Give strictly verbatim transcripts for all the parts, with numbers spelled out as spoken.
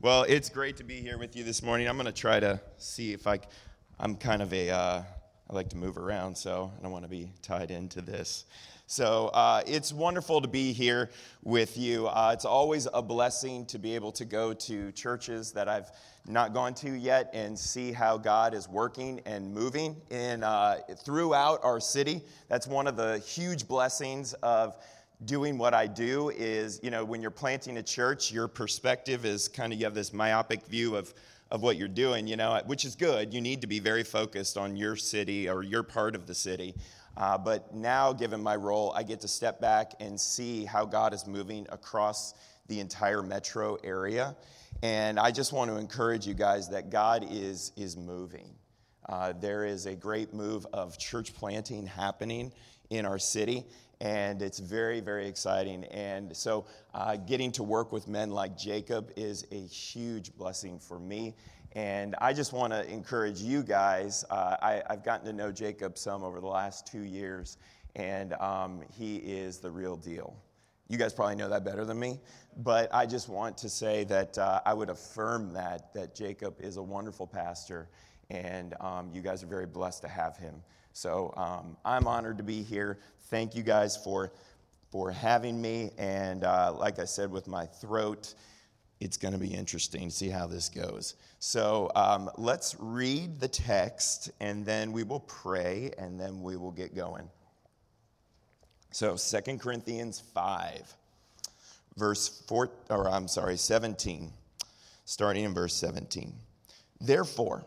Well, it's great to be here with you this morning. I'm going to try to see if I, I'm kind of a, uh, I like to move around, so I don't want to be tied into this. So uh, it's wonderful to be here with you. Uh, it's always a blessing to be able to go to churches that I've not gone to yet and see how God is working and moving in uh, throughout our city. That's one of the huge blessings of doing what I do is, you know, when you're planting a church, your perspective is kind of, you have this myopic view of, of what you're doing, you know, which is good. You need to be very focused on your city or your part of the city. Uh, but now, given my role, I get to step back and see how God is moving across the entire metro area. And I just want to encourage you guys that God is, is moving. Uh, there is a great move of church planting happening in our city. And it's very, very exciting. And so uh, getting to work with men like Jacob is a huge blessing for me. And I just want to encourage you guys. Uh, I, I've gotten to know Jacob some over the last two years. And um, he is the real deal. You guys probably know that better than me. But I just want to say that uh, I would affirm that, that Jacob is a wonderful pastor. And um, you guys are very blessed to have him. So um, I'm honored to be here. Thank you guys for for having me. And uh, like I said, with my throat, it's going to be interesting to see how this goes. So um, let's read the text, and then we will pray, and then we will get going. So Second Corinthians five, verse four, or I'm sorry, seventeen, starting in verse seventeen. Therefore,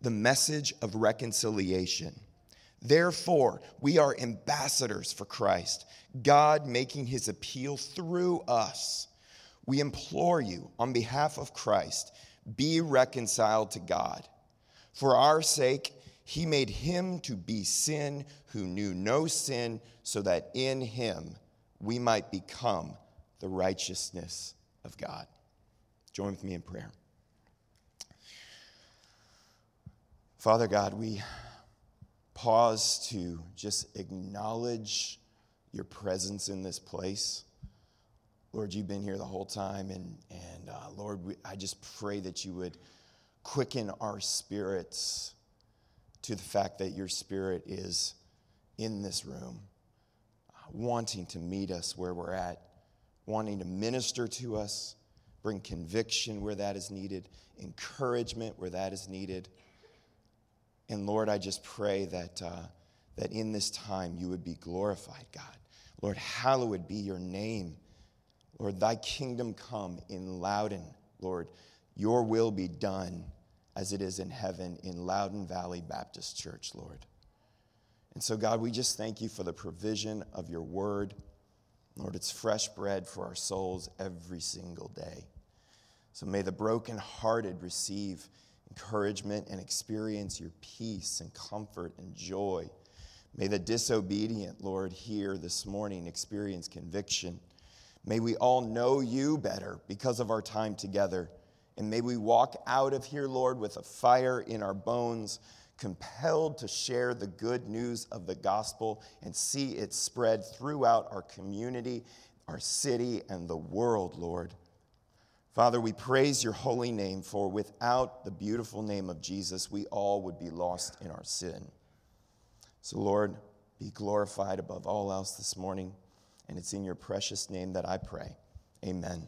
the message of reconciliation. Therefore, we are ambassadors for Christ, God making his appeal through us. We implore you on behalf of Christ, be reconciled to God. For our sake, he made him to be sin who knew no sin, so that in him we might become the righteousness of God. Join with me in prayer. Father God, we pause to just acknowledge your presence in this place. Lord, you've been here the whole time, and, and uh, Lord, we, I just pray that you would quicken our spirits to the fact that your spirit is in this room, wanting to meet us where we're at, wanting to minister to us, bring conviction where that is needed, encouragement where that is needed. And Lord, I just pray that uh, that in this time you would be glorified, God. Lord, hallowed be your name. Lord, thy kingdom come in Loudoun. Lord, your will be done as it is in heaven in Loudoun Valley Baptist Church, Lord. And so, God, we just thank you for the provision of your word. Lord, it's fresh bread for our souls every single day. So may the brokenhearted receive encouragement and experience your peace and comfort and joy. May the disobedient, Lord, here this morning experience conviction. May we all know you better because of our time together. And may we walk out of here, Lord, with a fire in our bones, compelled to share the good news of the gospel and see it spread throughout our community, our city, and the world, Lord. Father, we praise your holy name, for without the beautiful name of Jesus, we all would be lost in our sin. So, Lord, be glorified above all else this morning, and it's in your precious name that I pray. Amen.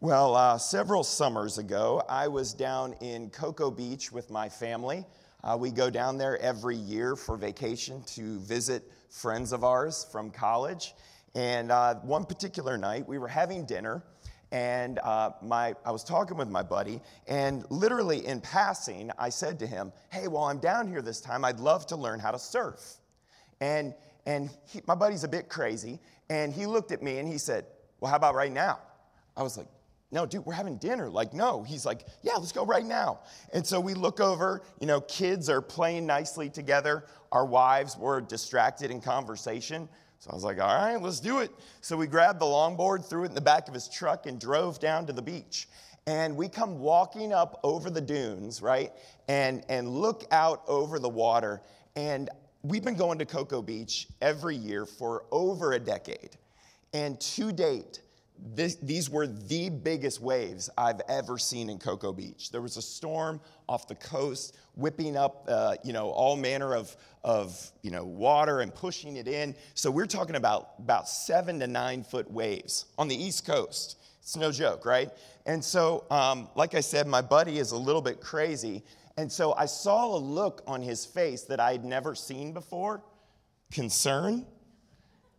Well, uh, several summers ago, I was down in Cocoa Beach with my family. Uh, we go down there every year for vacation to visit friends of ours from college. And uh, one particular night, we were having dinner, And uh, my, I was talking with my buddy, and literally in passing, I said to him, hey, while I'm down here this time, I'd love to learn how to surf. And and he, my buddy's a bit crazy, and he looked at me and he said, well, how about right now? I was like, no, dude, we're having dinner. Like, no. He's like, yeah, let's go right now. And so we look over, you know, kids are playing nicely together. Our wives were distracted in conversation. So I was like, all right, let's do it. So we grabbed the longboard, threw it in the back of his truck, and drove down to the beach. And we come walking up over the dunes, right, and, and look out over the water. And we've been going to Cocoa Beach every year for over a decade. And to date, This, these were the biggest waves I've ever seen in Cocoa Beach. There was a storm off the coast whipping up, uh, you know, all manner of, of, you know, water and pushing it in. So we're talking about about seven to nine foot waves on the East Coast. It's no joke, right? And so, um, like I said, my buddy is a little bit crazy. And so I saw a look on his face that I had never seen before. Concern.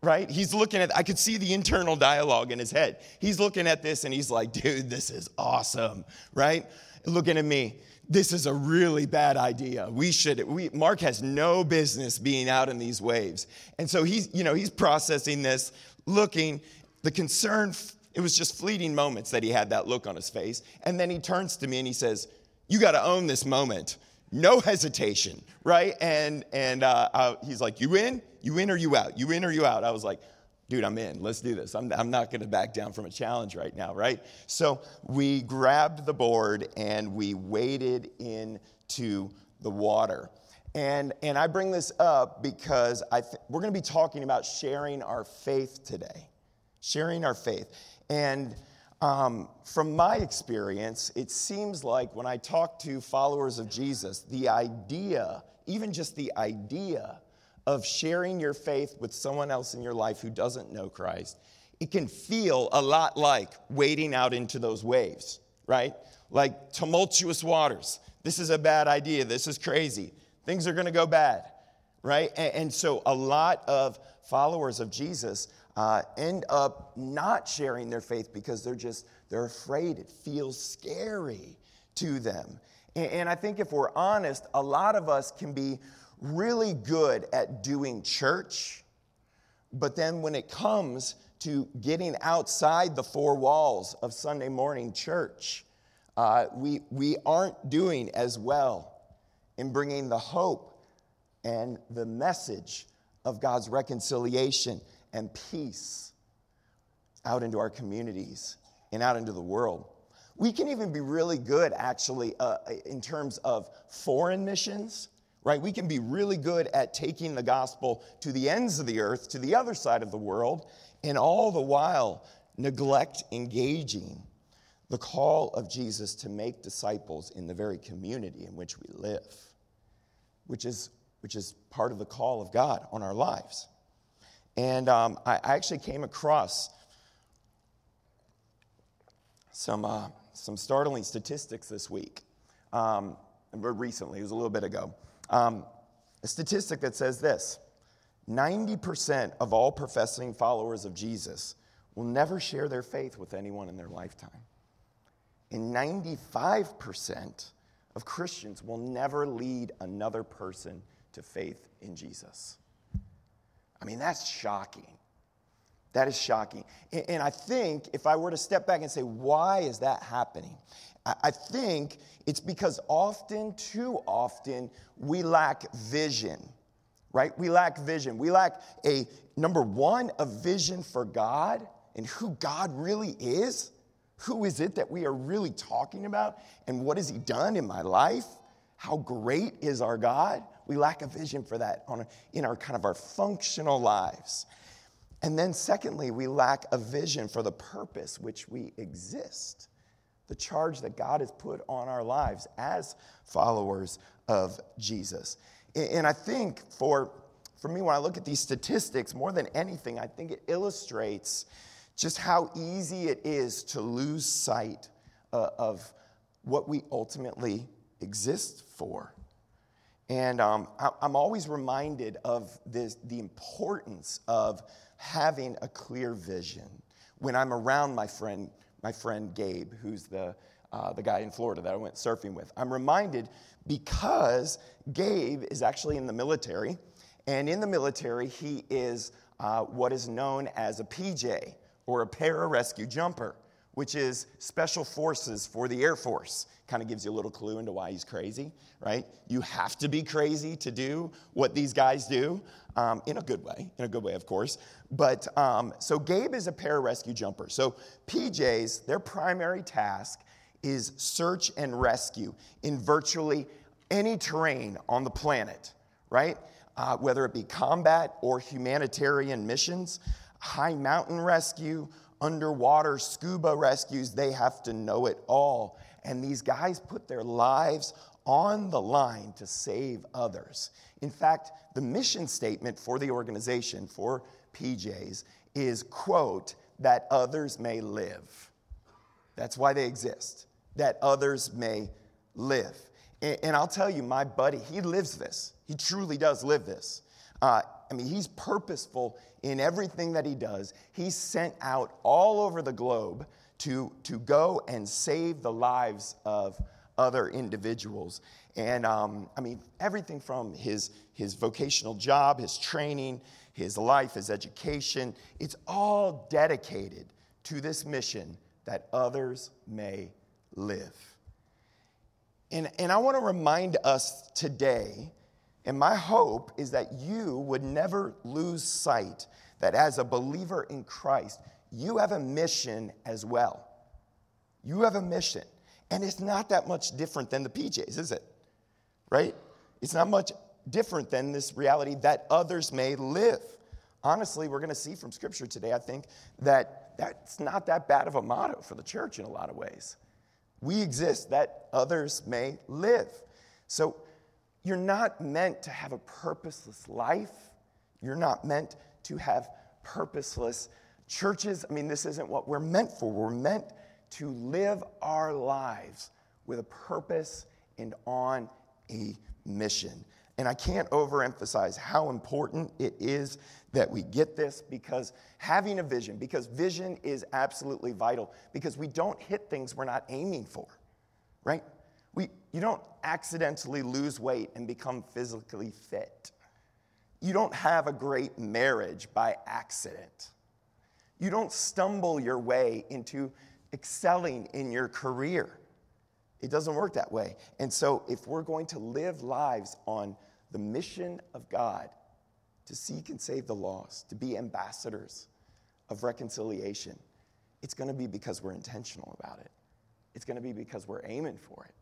Right? He's looking at, I could see the internal dialogue in his head. He's looking at this and he's like, dude, this is awesome. Right? Looking at me, this is a really bad idea. We should, we, Mark has no business being out in these waves. And so he's, you know, he's processing this, looking, the concern, it was just fleeting moments that he had that look on his face. And then he turns to me and he says, you got to own this moment. No hesitation, right? And and uh, I, he's like, you in? You in or you out? You in or you out? I was like, dude, I'm in. Let's do this. I'm, I'm not going to back down from a challenge right now, right? So we grabbed the board and we waded into the water. And and I bring this up because I th- we're going to be talking about sharing our faith today. Sharing our faith. And Um, from my experience, it seems like when I talk to followers of Jesus, the idea, even just the idea of sharing your faith with someone else in your life who doesn't know Christ, it can feel a lot like wading out into those waves, right? Like tumultuous waters. This is a bad idea. This is crazy. Things are going to go bad, right? And, and so a lot of followers of Jesus Uh, end up not sharing their faith because they're just, they're afraid. It feels scary to them. And, and I think if we're honest, a lot of us can be really good at doing church, but then when it comes to getting outside the four walls of Sunday morning church, uh, we, we aren't doing as well in bringing the hope and the message of God's reconciliation and peace out into our communities and out into the world. We can even be really good, actually, uh, in terms of foreign missions, right? We can be really good at taking the gospel to the ends of the earth, to the other side of the world, and all the while neglect engaging the call of Jesus to make disciples in the very community in which we live, which is, which is part of the call of God on our lives. And um, I actually came across some uh, some startling statistics this week, um, recently, it was a little bit ago. Um, a statistic that says this, ninety percent of all professing followers of Jesus will never share their faith with anyone in their lifetime. And ninety-five percent of Christians will never lead another person to faith in Jesus. I mean, that's shocking. That is shocking. And, and I think if I were to step back and say, why is that happening? I, I think it's because often, too often, we lack vision, right? We lack vision. We lack a, number one, a vision for God and who God really is. Who is it that we are really talking about? And what has he done in my life? How great is our God? We lack a vision for that on, in our kind of our functional lives. And then secondly, we lack a vision for the purpose which we exist, the charge that God has put on our lives as followers of Jesus. And I think for, for me, when I look at these statistics, more than anything, I think it illustrates just how easy it is to lose sight uh, of what we ultimately exist for. And um, I'm always reminded of this, the importance of having a clear vision when I'm around my friend, my friend Gabe, who's the uh, the guy in Florida that I went surfing with. I'm reminded because Gabe is actually in the military, and in the military he is uh, what is known as a P J or a pararescue jumper, which is special forces for the Air Force. Kind of gives you a little clue into why he's crazy, right? You have to be crazy to do what these guys do, um, in a good way, in a good way, of course. But um, so Gabe is a pararescue jumper. So P Js, their primary task is search and rescue in virtually any terrain on the planet, right? Uh, whether it be combat or humanitarian missions, high mountain rescue, underwater scuba rescues, they have to know it all. And these guys put their lives on the line to save others. In fact, the mission statement for the organization, for P Js, is, quote, that others may live. That's why they exist, that others may live. And, and I'll tell you, my buddy, he lives this. He truly does live this. Uh, I mean, he's purposeful in everything that he does. He's sent out all over the globe to, to go and save the lives of other individuals. And, um, I mean, everything from his, his vocational job, his training, his life, his education, it's all dedicated to this mission that others may live. And, and I want to remind us today, and my hope is that you would never lose sight that as a believer in Christ, you have a mission as well. You have a mission. And it's not that much different than the P Js, is it? Right? It's not much different than this reality that others may live. Honestly, we're going to see from Scripture today, I think, that that's not that bad of a motto for the church in a lot of ways. We exist that others may live. So you're not meant to have a purposeless life. You're not meant to have purposeless churches. I mean, this isn't what we're meant for. We're meant to live our lives with a purpose and on a mission. And I can't overemphasize how important it is that we get this, because having a vision, because vision is absolutely vital, because we don't hit things we're not aiming for, right? We, you don't accidentally lose weight and become physically fit. You don't have a great marriage by accident. You don't stumble your way into excelling in your career. It doesn't work that way. And so if we're going to live lives on the mission of God, to seek and save the lost, to be ambassadors of reconciliation, it's going to be because we're intentional about it. It's going to be because we're aiming for it.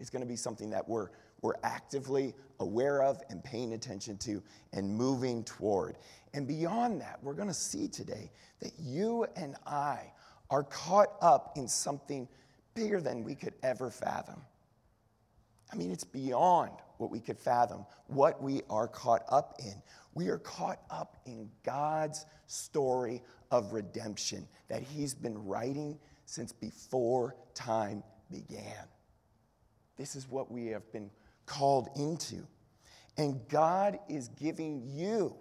It's going to be something that we're, we're actively aware of and paying attention to and moving toward. And beyond that, we're going to see today that you and I are caught up in something bigger than we could ever fathom. I mean, it's beyond what we could fathom, what we are caught up in. We are caught up in God's story of redemption that he's been writing since before time began. This is what we have been called into. And God is giving you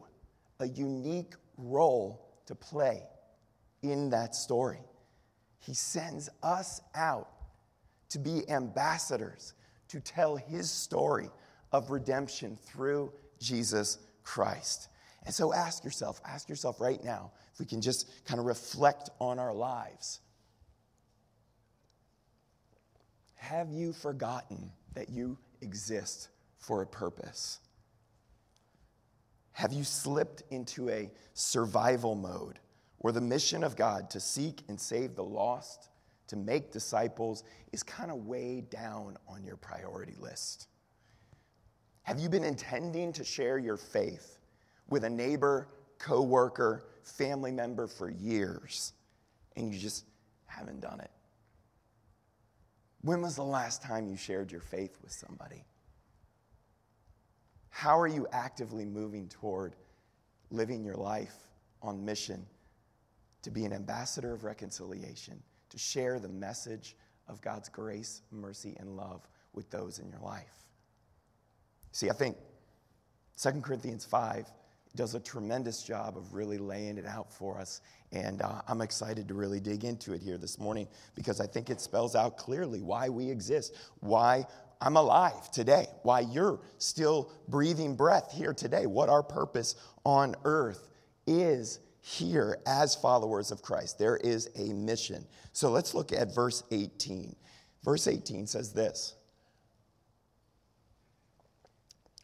a unique role to play in that story. He sends us out to be ambassadors, to tell his story of redemption through Jesus Christ. And so ask yourself, ask yourself right now, if we can just kind of reflect on our lives. Have you forgotten that you exist for a purpose? Have you slipped into a survival mode where the mission of God to seek and save the lost, to make disciples, is kind of way down on your priority list? Have you been intending to share your faith with a neighbor, coworker, family member for years, and you just haven't done it? When was the last time you shared your faith with somebody? How are you actively moving toward living your life on mission to be an ambassador of reconciliation, to share the message of God's grace, mercy, and love with those in your life? See, I think Second Corinthians five does a tremendous job of really laying it out for us, and uh, I'm excited to really dig into it here this morning, because I think it spells out clearly why we exist, why I'm alive today, why you're still breathing breath here today, what our purpose on earth is here as followers of Christ. There is a mission. So let's look at verse eighteen. Verse eighteen says this.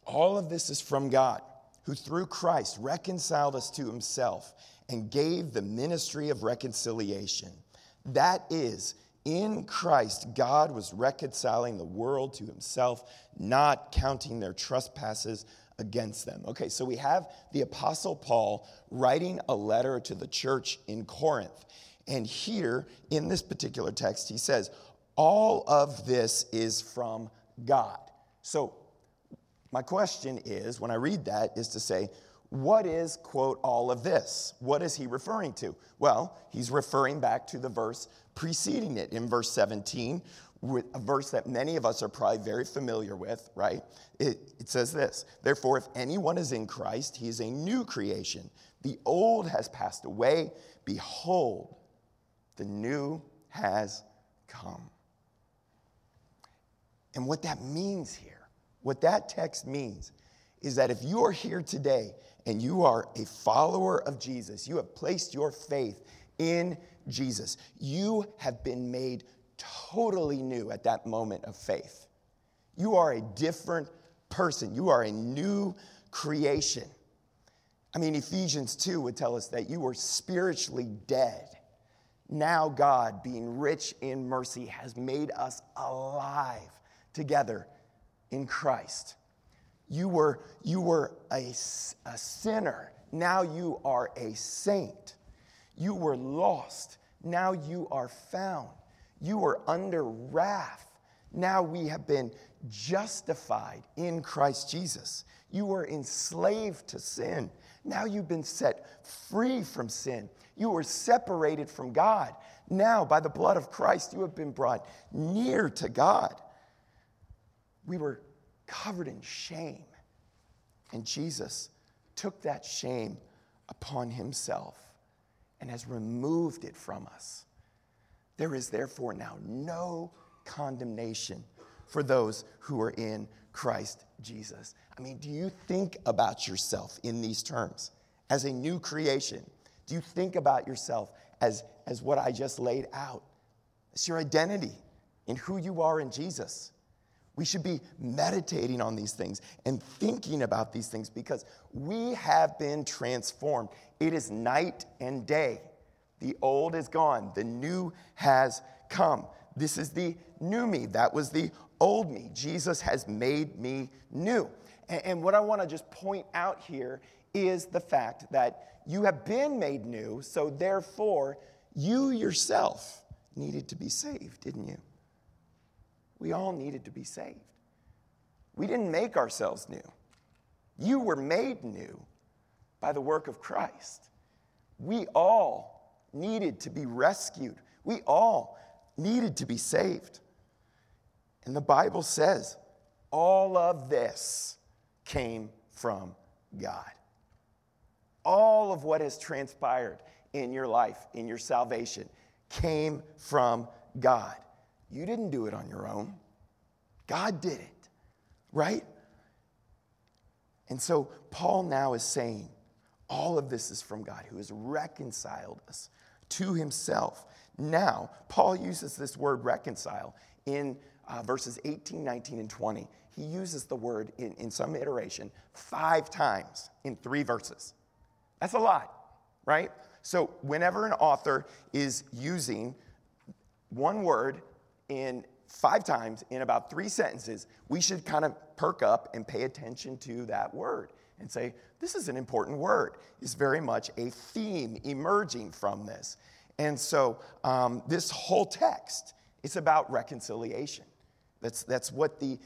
All of this is from God, who through Christ reconciled us to himself and gave the ministry of reconciliation. That is, in Christ, God was reconciling the world to himself, not counting their trespasses against them. Okay, so we have the Apostle Paul writing a letter to the church in Corinth. And here, in this particular text, he says, all of this is from God. So my question is, when I read that, is to say, what is, quote, all of this? What is he referring to? Well, he's referring back to the verse preceding it in verse seventeen, with a verse that many of us are probably very familiar with, right? It, it says this, therefore, if anyone is in Christ, he is a new creation. The old has passed away. Behold, the new has come. And what that means here, what that text means is that if you are here today and you are a follower of Jesus, you have placed your faith in Jesus. You have been made totally new at that moment of faith. You are a different person. You are a new creation. I mean, Ephesians two would tell us that you were spiritually dead. Now God, being rich in mercy, has made us alive together in Christ. You were, you were a, a sinner. Now you are a saint. You were lost. Now you are found. You were under wrath. Now we have been justified in Christ Jesus. You were enslaved to sin. Now you've been set free from sin. You were separated from God. Now, by the blood of Christ, you have been brought near to God. We were covered in shame. And Jesus took that shame upon himself and has removed it from us. There is therefore now no condemnation for those who are in Christ Jesus. I mean, do you think about yourself in these terms as a new creation? Do you think about yourself as, as what I just laid out? It's your identity in who you are in Jesus. We should be meditating on these things and thinking about these things because we have been transformed. It is night and day. The old is gone. The new has come. This is the new me. That was the old me. Jesus has made me new. And what I want to just point out here is the fact that you have been made new, so therefore you yourself needed to be saved, didn't you? We all needed to be saved. We didn't make ourselves new. You were made new by the work of Christ. We all needed to be rescued. We all needed to be saved. And the Bible says all of this came from God. All of what has transpired in your life, in your salvation, came from God. You didn't do it on your own. God did it, right? And so Paul now is saying, all of this is from God who has reconciled us to himself. Now, Paul uses this word reconcile in uh, verses eighteen, nineteen, and twenty. He uses the word in, in some iteration five times in three verses. That's a lot, right? So whenever an author is using one word in five times in about three sentences, we should kind of perk up and pay attention to that word and say, this is an important word. It's very much a theme emerging from this. And so um, this whole text, it's about reconciliation. That's, that's what the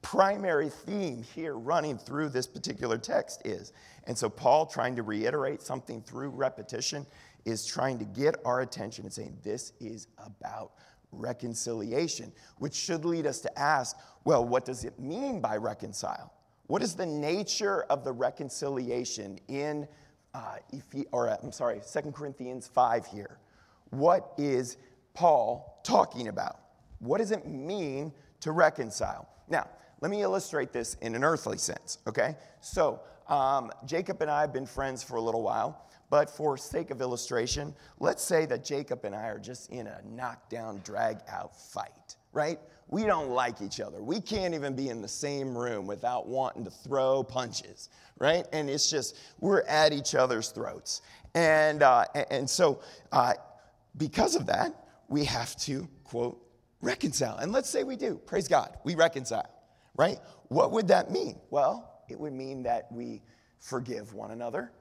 primary theme here running through this particular text is. And so Paul, trying to reiterate something through repetition, is trying to get our attention and saying, this is about reconciliation, which should lead us to ask, well, what does it mean by reconcile? What is the nature of the reconciliation in, uh, Ephes- or uh, I'm sorry, Second Corinthians five here? What is Paul talking about? What does it mean to reconcile? Now, let me illustrate this in an earthly sense, okay? So, um, Jacob and I have been friends for a little while, But for sake of illustration, let's say that Jacob and I are just in a knockdown, drag-out fight, right? We don't like each other. We can't even be in the same room without wanting to throw punches, right? And it's just, we're at each other's throats. And uh, and so uh, because of that, we have to, quote, reconcile. And let's say we do. Praise God. We reconcile, right? What would that mean? Well, it would mean that we forgive one another,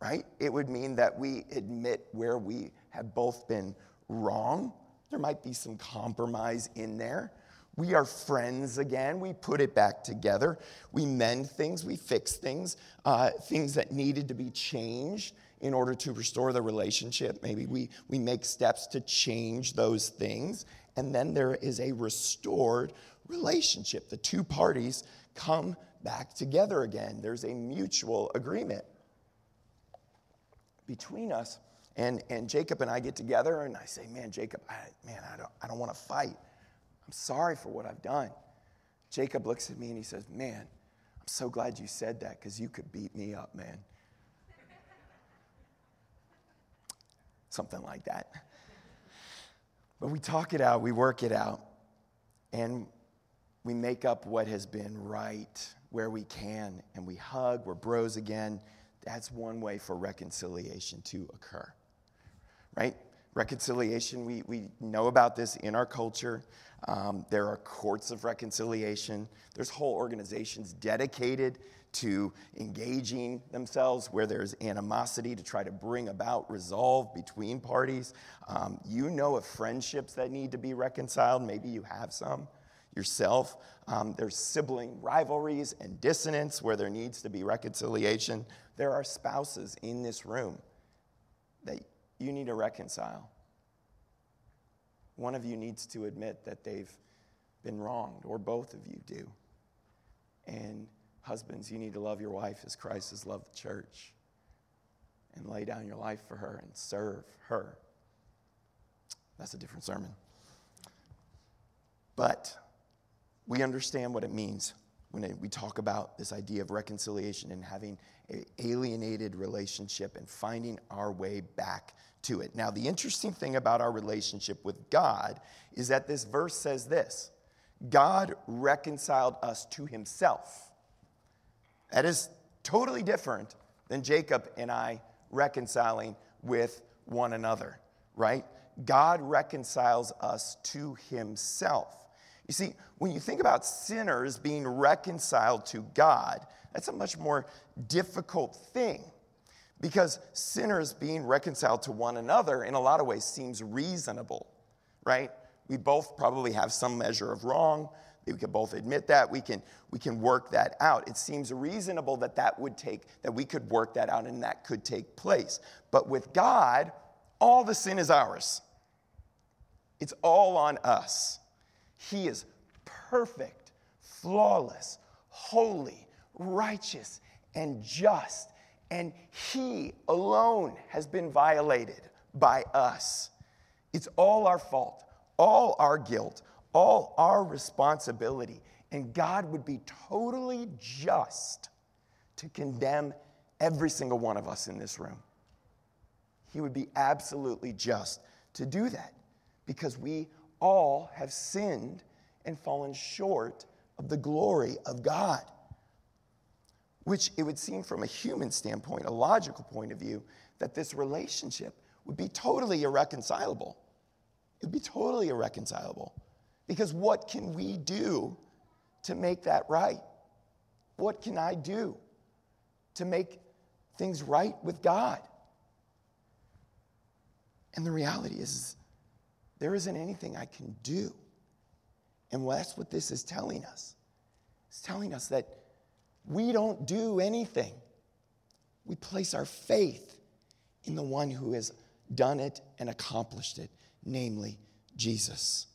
right? It would mean that we admit where we have both been wrong. There might be some compromise in there. We are friends again. We put it back together. We mend things. We fix things, uh, things that needed to be changed in order to restore the relationship. Maybe we, we make steps to change those things. And then there is a restored relationship. The two parties come back together again. There's a mutual agreement between us. And and Jacob and I get together, and I say, man, Jacob, I, man, I don't, I don't want to fight. I'm sorry for what I've done. Jacob looks at me, and he says, man, I'm so glad you said that, because you could beat me up, man. Something like that. But we talk it out, we work it out, and we make up what has been right where we can, and we hug, we're bros again. That's one way for reconciliation to occur, right? Reconciliation, we, we know about this in our culture. Um, there are courts of reconciliation. There's whole organizations dedicated to engaging themselves where there's animosity to try to bring about resolve between parties. Um, you know of friendships that need to be reconciled. Maybe you have some yourself. Um, there's sibling rivalries and dissonance where there needs to be reconciliation. There are spouses in this room that you need to reconcile. One of you needs to admit that they've been wronged, or both of you do. And husbands, you need to love your wife as Christ has loved the church and lay down your life for her and serve her. That's a different sermon. But we understand what it means when we talk about this idea of reconciliation and having an alienated relationship and finding our way back to it. Now, the interesting thing about our relationship with God is that this verse says this: God reconciled us to himself. That is totally different than Jacob and I reconciling with one another, right? God reconciles us to himself. You see, when you think about sinners being reconciled to God, that's a much more difficult thing, because sinners being reconciled to one another in a lot of ways seems reasonable, right? We both probably have some measure of wrong. We can both admit that. We can, we can work that out. It seems reasonable that that would take, that we could work that out and that could take place. But with God, all the sin is ours. It's all on us. He is perfect, flawless, holy, righteous, and just. And he alone has been violated by us. It's all our fault, all our guilt, all our responsibility. And God would be totally just to condemn every single one of us in this room. He would be absolutely just to do that, because we all have sinned and fallen short of the glory of God, which it would seem from a human standpoint, a logical point of view, that this relationship would be totally irreconcilable. It would be totally irreconcilable, because what can we do to make that right? What can I do to make things right with God? And the reality is, there isn't anything I can do. And that's what this is telling us. It's telling us that we don't do anything. We place our faith in the one who has done it and accomplished it, namely Jesus.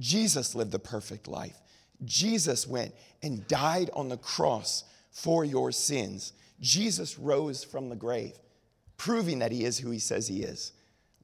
Jesus lived the perfect life. Jesus went and died on the cross for your sins. Jesus rose from the grave, proving that he is who he says he is,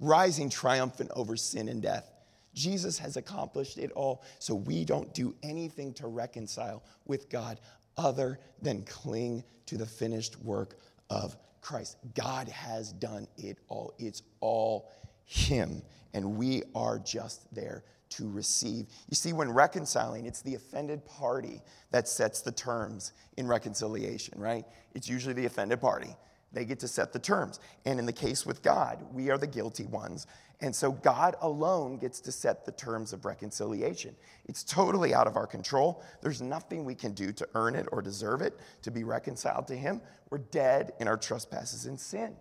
rising triumphant over sin and death. Jesus has accomplished it all, so we don't do anything to reconcile with God other than cling to the finished work of Christ. God has done it all. It's all him, and we are just there to receive. You see, when reconciling, it's the offended party that sets the terms in reconciliation, right? It's usually the offended party. They get to set the terms. And in the case with God, we are the guilty ones. And so God alone gets to set the terms of reconciliation. It's totally out of our control. There's nothing we can do to earn it or deserve it, to be reconciled to him. We're dead in our trespasses and sin.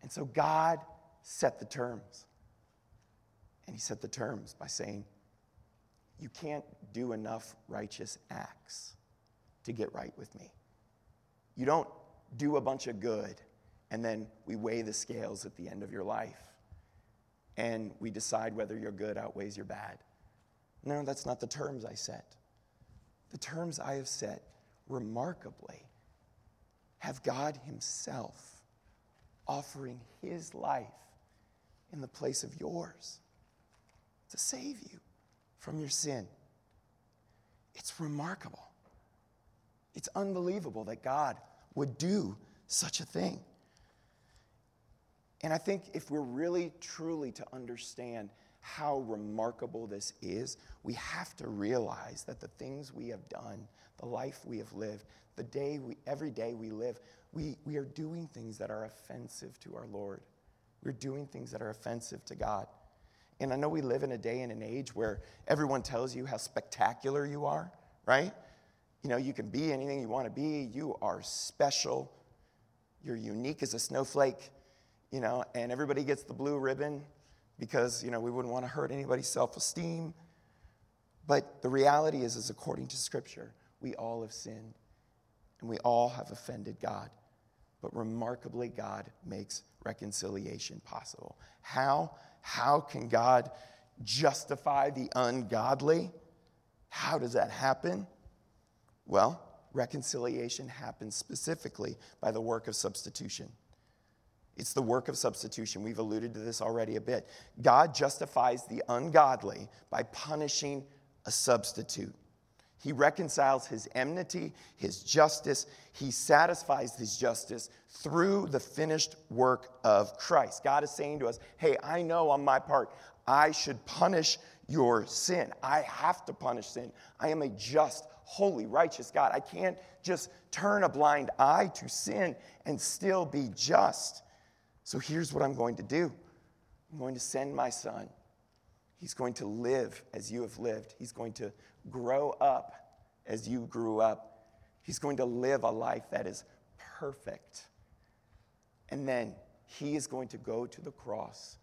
And so God set the terms. And he set the terms by saying, you can't do enough righteous acts to get right with me. You don't do a bunch of good, and then we weigh the scales at the end of your life, and we decide whether your good outweighs your bad. No, that's not the terms I set. The terms I have set, remarkably, have God himself offering his life in the place of yours, to save you from your sin. It's remarkable. It's unbelievable that God would do such a thing. And I think if we're really, truly to understand how remarkable this is, we have to realize that the things we have done, the life we have lived, the day we, every day we live, we, we are doing things that are offensive to our Lord. We're doing things that are offensive to God. And I know we live in a day and an age where everyone tells you how spectacular you are, right? You know, you can be anything you want to be. You are special. You're unique as a snowflake, you know, and everybody gets the blue ribbon because, you know, we wouldn't want to hurt anybody's self-esteem. But the reality is, is according to Scripture, we all have sinned and we all have offended God. But remarkably, God makes reconciliation possible. How? How can God justify the ungodly? How does that happen? Well, reconciliation happens specifically by the work of substitution. It's the work of substitution. We've alluded to this already a bit. God justifies the ungodly by punishing a substitute. He reconciles his enmity, his justice. He satisfies his justice through the finished work of Christ. God is saying to us, hey, I know on my part, I should punish your sin. I have to punish sin. I am a just, holy, righteous God. I can't just turn a blind eye to sin and still be just. So here's what I'm going to do. I'm going to send my son. He's going to live as you have lived. He's going to grow up as you grew up. He's going to live a life that is perfect. And then he is going to go to the cross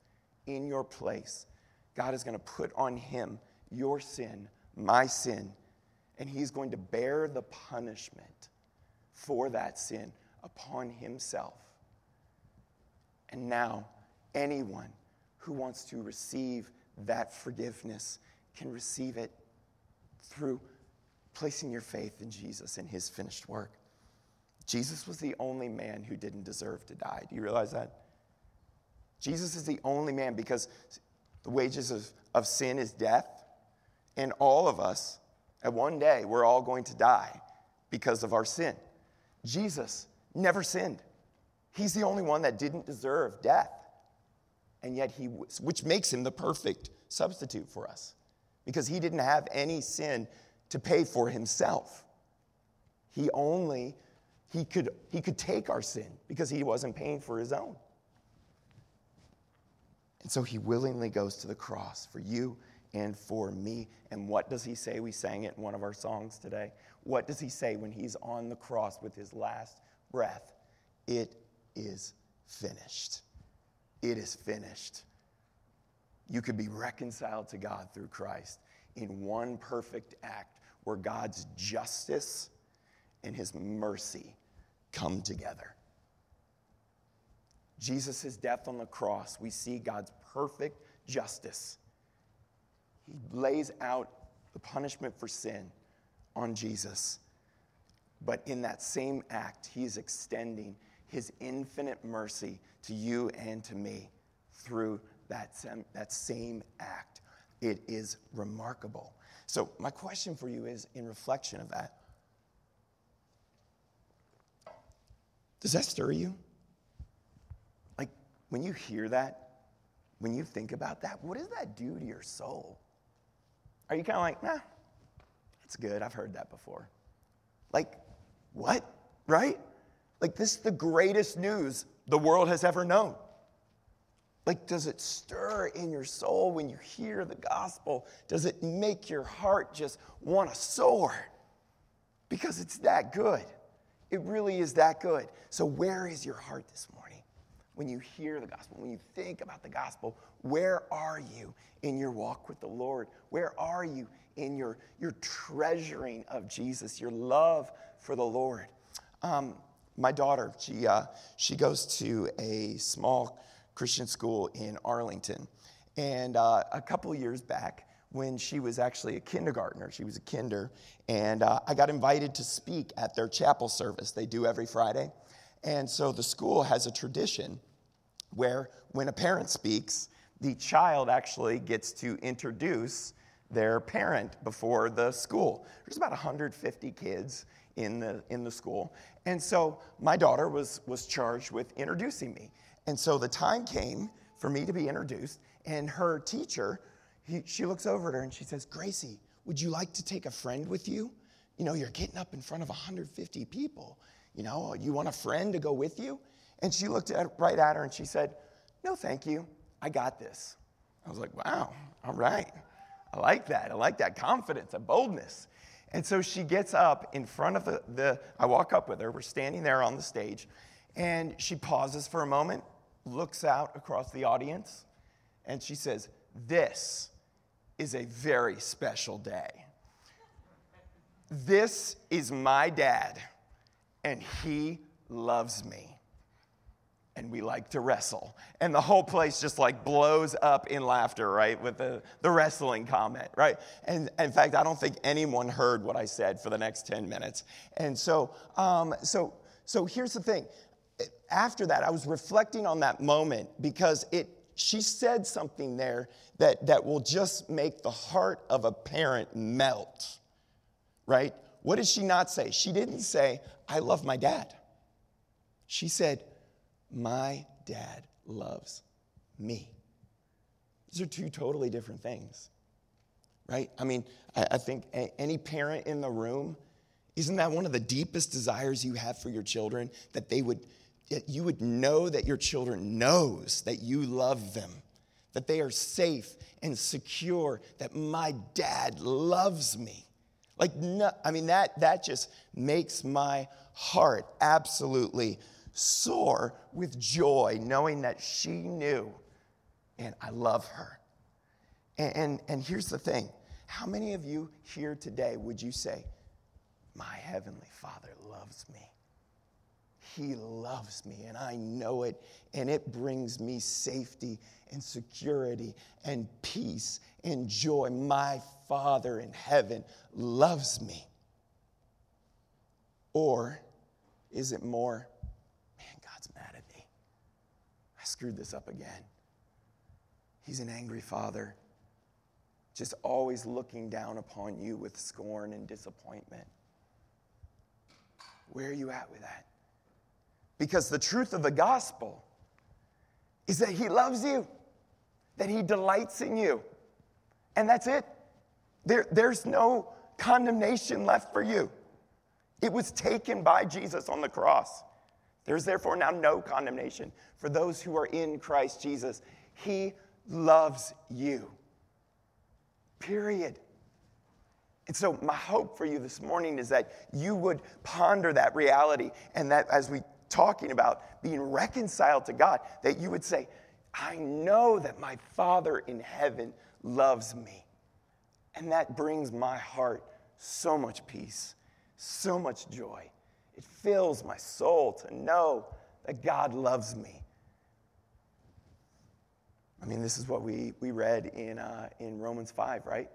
in your place. God is going to put on him your sin, my sin, and he's going to bear the punishment for that sin upon himself. And now anyone who wants to receive that forgiveness can receive it through placing your faith in Jesus and his finished work. Jesus was the only man who didn't deserve to die. Do you realize that? Jesus is the only man, because the wages of, of sin is death, and all of us, at one day, we're all going to die because of our sin. Jesus never sinned. He's the only one that didn't deserve death, and yet he, which makes him the perfect substitute for us, because he didn't have any sin to pay for himself. He only, he could, he could take our sin because he wasn't paying for his own. And so he willingly goes to the cross for you and for me. And what does he say? We sang it in one of our songs today. What does he say when he's on the cross with his last breath? It is finished. It is finished. You could be reconciled to God through Christ in one perfect act where God's justice and his mercy come together. Jesus' death on the cross, we see God's perfect justice. He lays out the punishment for sin on Jesus. But in that same act, he is extending his infinite mercy to you and to me through that same, that same act. It is remarkable. So my question for you is, in reflection of that, Does that stir you? Like, when you hear that, when you think about that, what does that do to your soul? Are you kind of like, nah, that's good. I've heard that before. Like, what? Right? Like, this is the greatest news the world has ever known. Like, does it stir in your soul when you hear the gospel? Does it make your heart just want to soar? Because it's that good. It really is that good. So where is your heart this morning? When you hear the gospel, when you think about the gospel, where are you in your walk with the Lord? Where are you in your, your treasuring of Jesus, your love for the Lord? Um, my daughter, she, uh, she goes to a small Christian school in Arlington. And uh, a couple years back, when she was actually a kindergartner, she was a kinder, and uh, I got invited to speak at their chapel service they do every Friday. And so the school has a tradition where when a parent speaks, the child actually gets to introduce their parent before the school. There's about one hundred fifty kids in the in the school. And so my daughter was was charged with introducing me. And so the time came for me to be introduced, and her teacher, he, she looks over at her and she says, "Gracie, would you like to take a friend with you? You know, you're getting up in front of one hundred fifty people. You know, you want a friend to go with you?" And she looked at, right at her and she said, "No, thank you. I got this." I was like, wow, all right. I like that. I like that confidence, that boldness. And so she gets up in front of the, the, I walk up with her. We're standing there on the stage. And she pauses for a moment, looks out across the audience, and she says, "This is a very special day. This is my dad, and he loves me, and we like to wrestle." And the whole place just like blows up in laughter, right, with the, the wrestling comment, right? And, and in fact, I don't think anyone heard what I said for the next ten minutes. And so, um, so, so here's the thing. After that, I was reflecting on that moment because it she said something there that, that will just make the heart of a parent melt, right? What did she not say? She didn't say, "I love my dad." She said, "My dad loves me." These are two totally different things, right? I mean, I, I think a, any parent in the room, isn't that one of the deepest desires you have for your children, that they would... that you would know that your children knows that you love them, that they are safe and secure, that my dad loves me. Like, no, I mean, that that just makes my heart absolutely soar with joy, knowing that she knew, and I love her. And, and, and here's the thing. How many of you here today would you say, "My Heavenly Father loves me? He loves me, and I know it, and it brings me safety and security and peace and joy. My Father in heaven loves me." Or is it more, "Man, God's mad at me. I screwed this up again. He's an angry father, just always looking down upon you with scorn and disappointment." Where are you at with that? Because the truth of the gospel is that he loves you, that he delights in you. And that's it. There, there's no condemnation left for you. It was taken by Jesus on the cross. There is therefore now no condemnation for those who are in Christ Jesus. He loves you. Period. And so my hope for you this morning is that you would ponder that reality, and that as we talking about being reconciled to God, that you would say, "I know that my Father in heaven loves me. And that brings my heart so much peace, so much joy. It fills my soul to know that God loves me." I mean, this is what we, we read in, uh, in Romans five, right?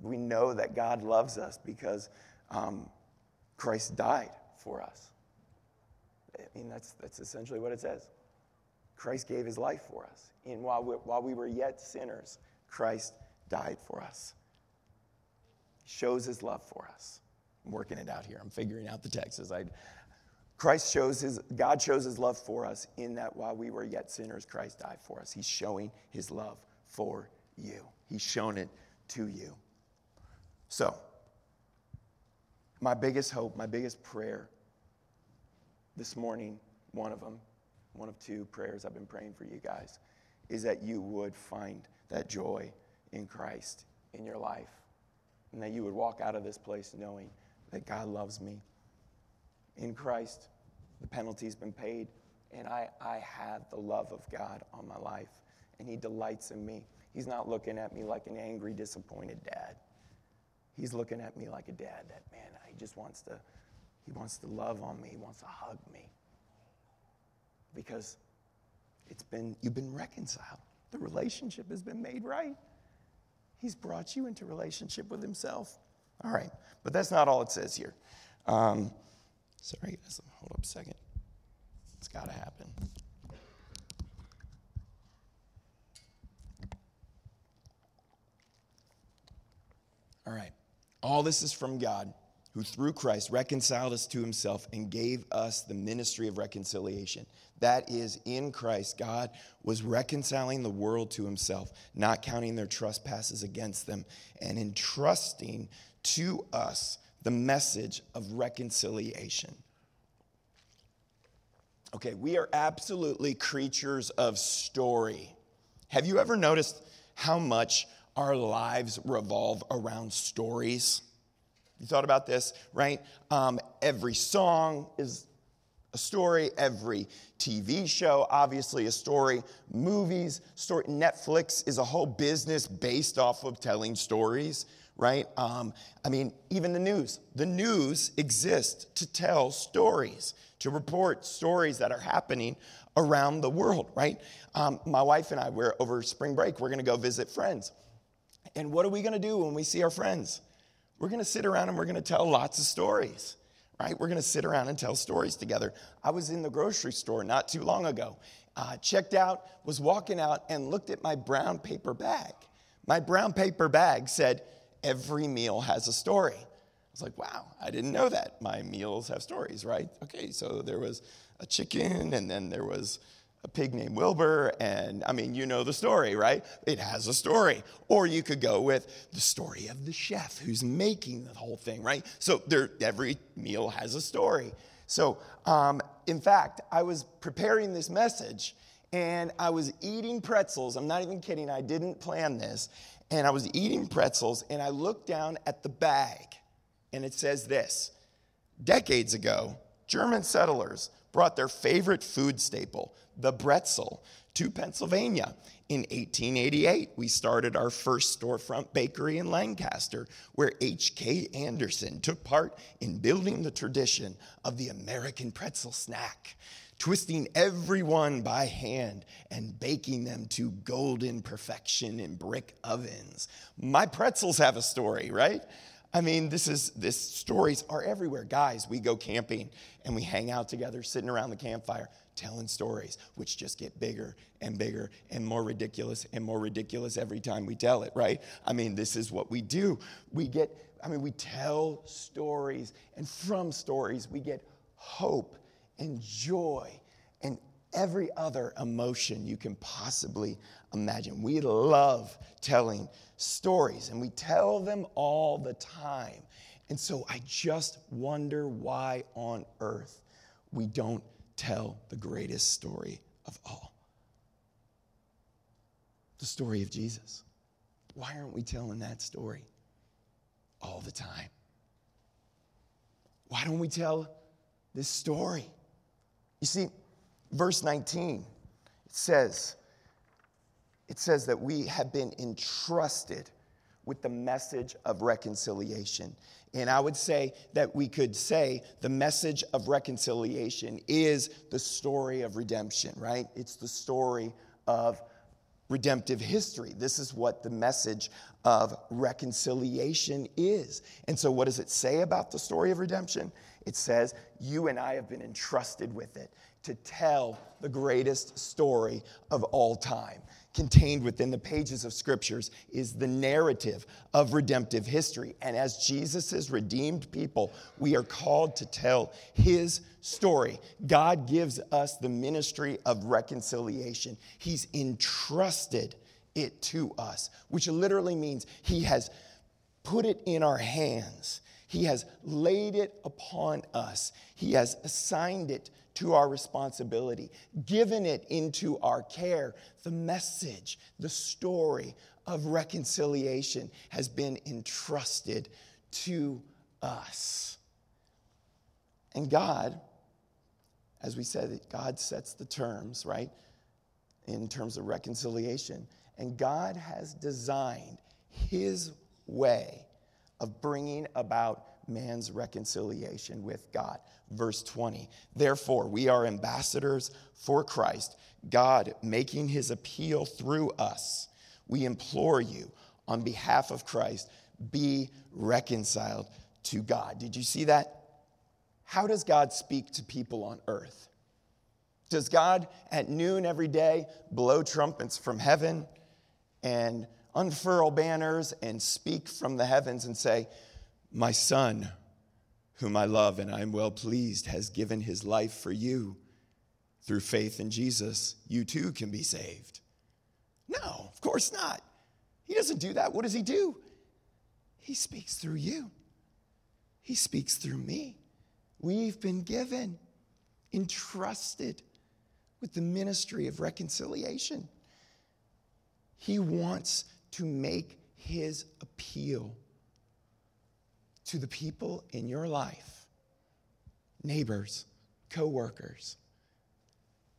We know that God loves us because um, Christ died for us. I mean, that's that's essentially what it says. Christ gave his life for us. And while we, while we were yet sinners, Christ died for us. He shows his love for us. I'm working it out here. I'm figuring out the text as I... Christ shows his, God shows his love for us in that while we were yet sinners, Christ died for us. He's showing his love for you. He's shown it to you. So, my biggest hope, my biggest prayer this morning, one of them, one of two prayers I've been praying for you guys, is that you would find that joy in Christ in your life, and that you would walk out of this place knowing that God loves me. In Christ, the penalty's been paid, and I, I have the love of God on my life, and he delights in me. He's not looking at me like an angry, disappointed dad. He's looking at me like a dad that, man, he just wants to, he wants to love on me. He wants to hug me because it's been, you've been reconciled. The relationship has been made right. He's brought you into relationship with himself. All right, but that's not all it says here. Um, Sorry, guys, hold up a second. It's got to happen. All right. All this is from God, who through Christ reconciled us to himself and gave us the ministry of reconciliation. That is, in Christ, God was reconciling the world to himself, not counting their trespasses against them, and entrusting to us the message of reconciliation. Okay, we are absolutely creatures of story. Have you ever noticed how much our lives revolve around stories? You thought about this, right? Um, every song is a story. Every T V show, obviously, a story. Movies, story. Netflix is a whole business based off of telling stories. Right? Um, I mean, even the news. The news exists to tell stories, to report stories that are happening around the world, right? Um, my wife and I, we're over spring break, we're going to go visit friends. And what are we going to do when we see our friends? We're going to sit around and we're going to tell lots of stories, right? We're going to sit around and tell stories together. I was in the grocery store not too long ago, uh, checked out, was walking out, and looked at my brown paper bag. My brown paper bag said, "Every meal has a story." I was like, wow, I didn't know that. My meals have stories, right? Okay, so there was a chicken, and then there was a pig named Wilbur, and, I mean, you know the story, right? It has a story. Or you could go with the story of the chef who's making the whole thing, right? So there, every meal has a story. So, um, in fact, I was preparing this message, and I was eating pretzels. I'm not even kidding. I didn't plan this. And I was eating pretzels, and I looked down at the bag, and it says this: decades ago, German settlers brought their favorite food staple, the pretzel, to Pennsylvania. In eighteen eighty-eight, we started our first storefront bakery in Lancaster, where H K Anderson took part in building the tradition of the American pretzel snack, twisting every one by hand and baking them to golden perfection in brick ovens. My pretzels have a story, right? I mean, this is this stories are everywhere. Guys, we go camping and we hang out together, sitting around the campfire, telling stories, which just get bigger and bigger and more ridiculous and more ridiculous every time we tell it, right? I mean, this is what we do. We get, I mean, we tell stories, and from stories we get hope and joy, and every other emotion you can possibly imagine. We love telling stories, and we tell them all the time. And so I just wonder why on earth we don't tell the greatest story of all, the story of Jesus. Why aren't we telling that story all the time? Why don't we tell this story? You see, verse nineteen, it says, it says that we have been entrusted with the message of reconciliation. And I would say that we could say the message of reconciliation is the story of redemption, right? It's the story of redemptive history. This is what the message of reconciliation is. And so what does it say about the story of redemption? It says, you and I have been entrusted with it to tell the greatest story of all time. Contained within the pages of scriptures is the narrative of redemptive history. And as Jesus' redeemed people, we are called to tell his story. God gives us the ministry of reconciliation. He's entrusted it to us, which literally means he has put it in our hands. He has laid it upon us. He has assigned it to our responsibility, given it into our care. The message, the story of reconciliation has been entrusted to us. And God, as we said, God sets the terms, right, in terms of reconciliation. And God has designed his way of bringing about man's reconciliation with God. Verse twenty, therefore we are ambassadors for Christ, God making his appeal through us. We implore you on behalf of Christ, be reconciled to God. Did you see that? How does God speak to people on earth? Does God at noon every day blow trumpets from heaven and unfurl banners and speak from the heavens and say, my son, whom I love and I am well pleased, has given his life for you. Through faith in Jesus, you too can be saved? No, of course not. He doesn't do that. What does he do? He speaks through you. He speaks through me. We've been given, entrusted with the ministry of reconciliation. He wants to make his appeal to the people in your life, neighbors, co-workers,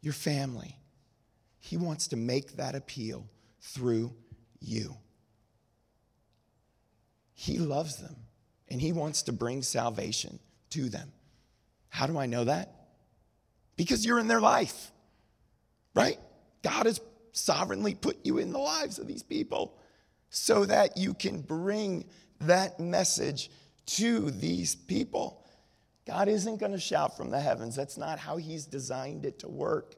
your family. He wants to make that appeal through you. He loves them, and he wants to bring salvation to them. How do I know that? Because you're in their life, right? God has sovereignly put you in the lives of these people so that you can bring that message to these people. God isn't going to shout from the heavens. That's not how he's designed it to work.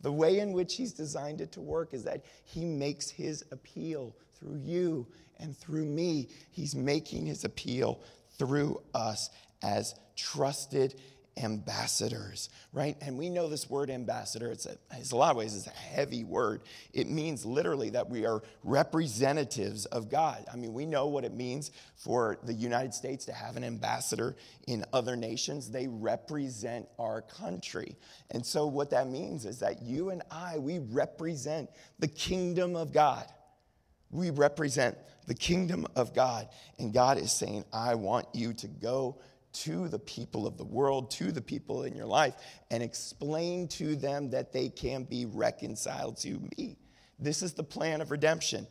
The way in which he's designed it to work is that he makes his appeal through you and through me. He's making his appeal through us as trusted ambassadors, right? And we know this word ambassador, it's a, it's a lot of ways, it's a heavy word. It means literally that we are representatives of God. I mean, we know what it means for the United States to have an ambassador in other nations. They represent our country. And so what that means is that you and I, we represent the kingdom of God. We represent the kingdom of God. And God is saying, I want you to go to the people of the world, to the people in your life, and explain to them that they can be reconciled to me. This is the plan of redemption.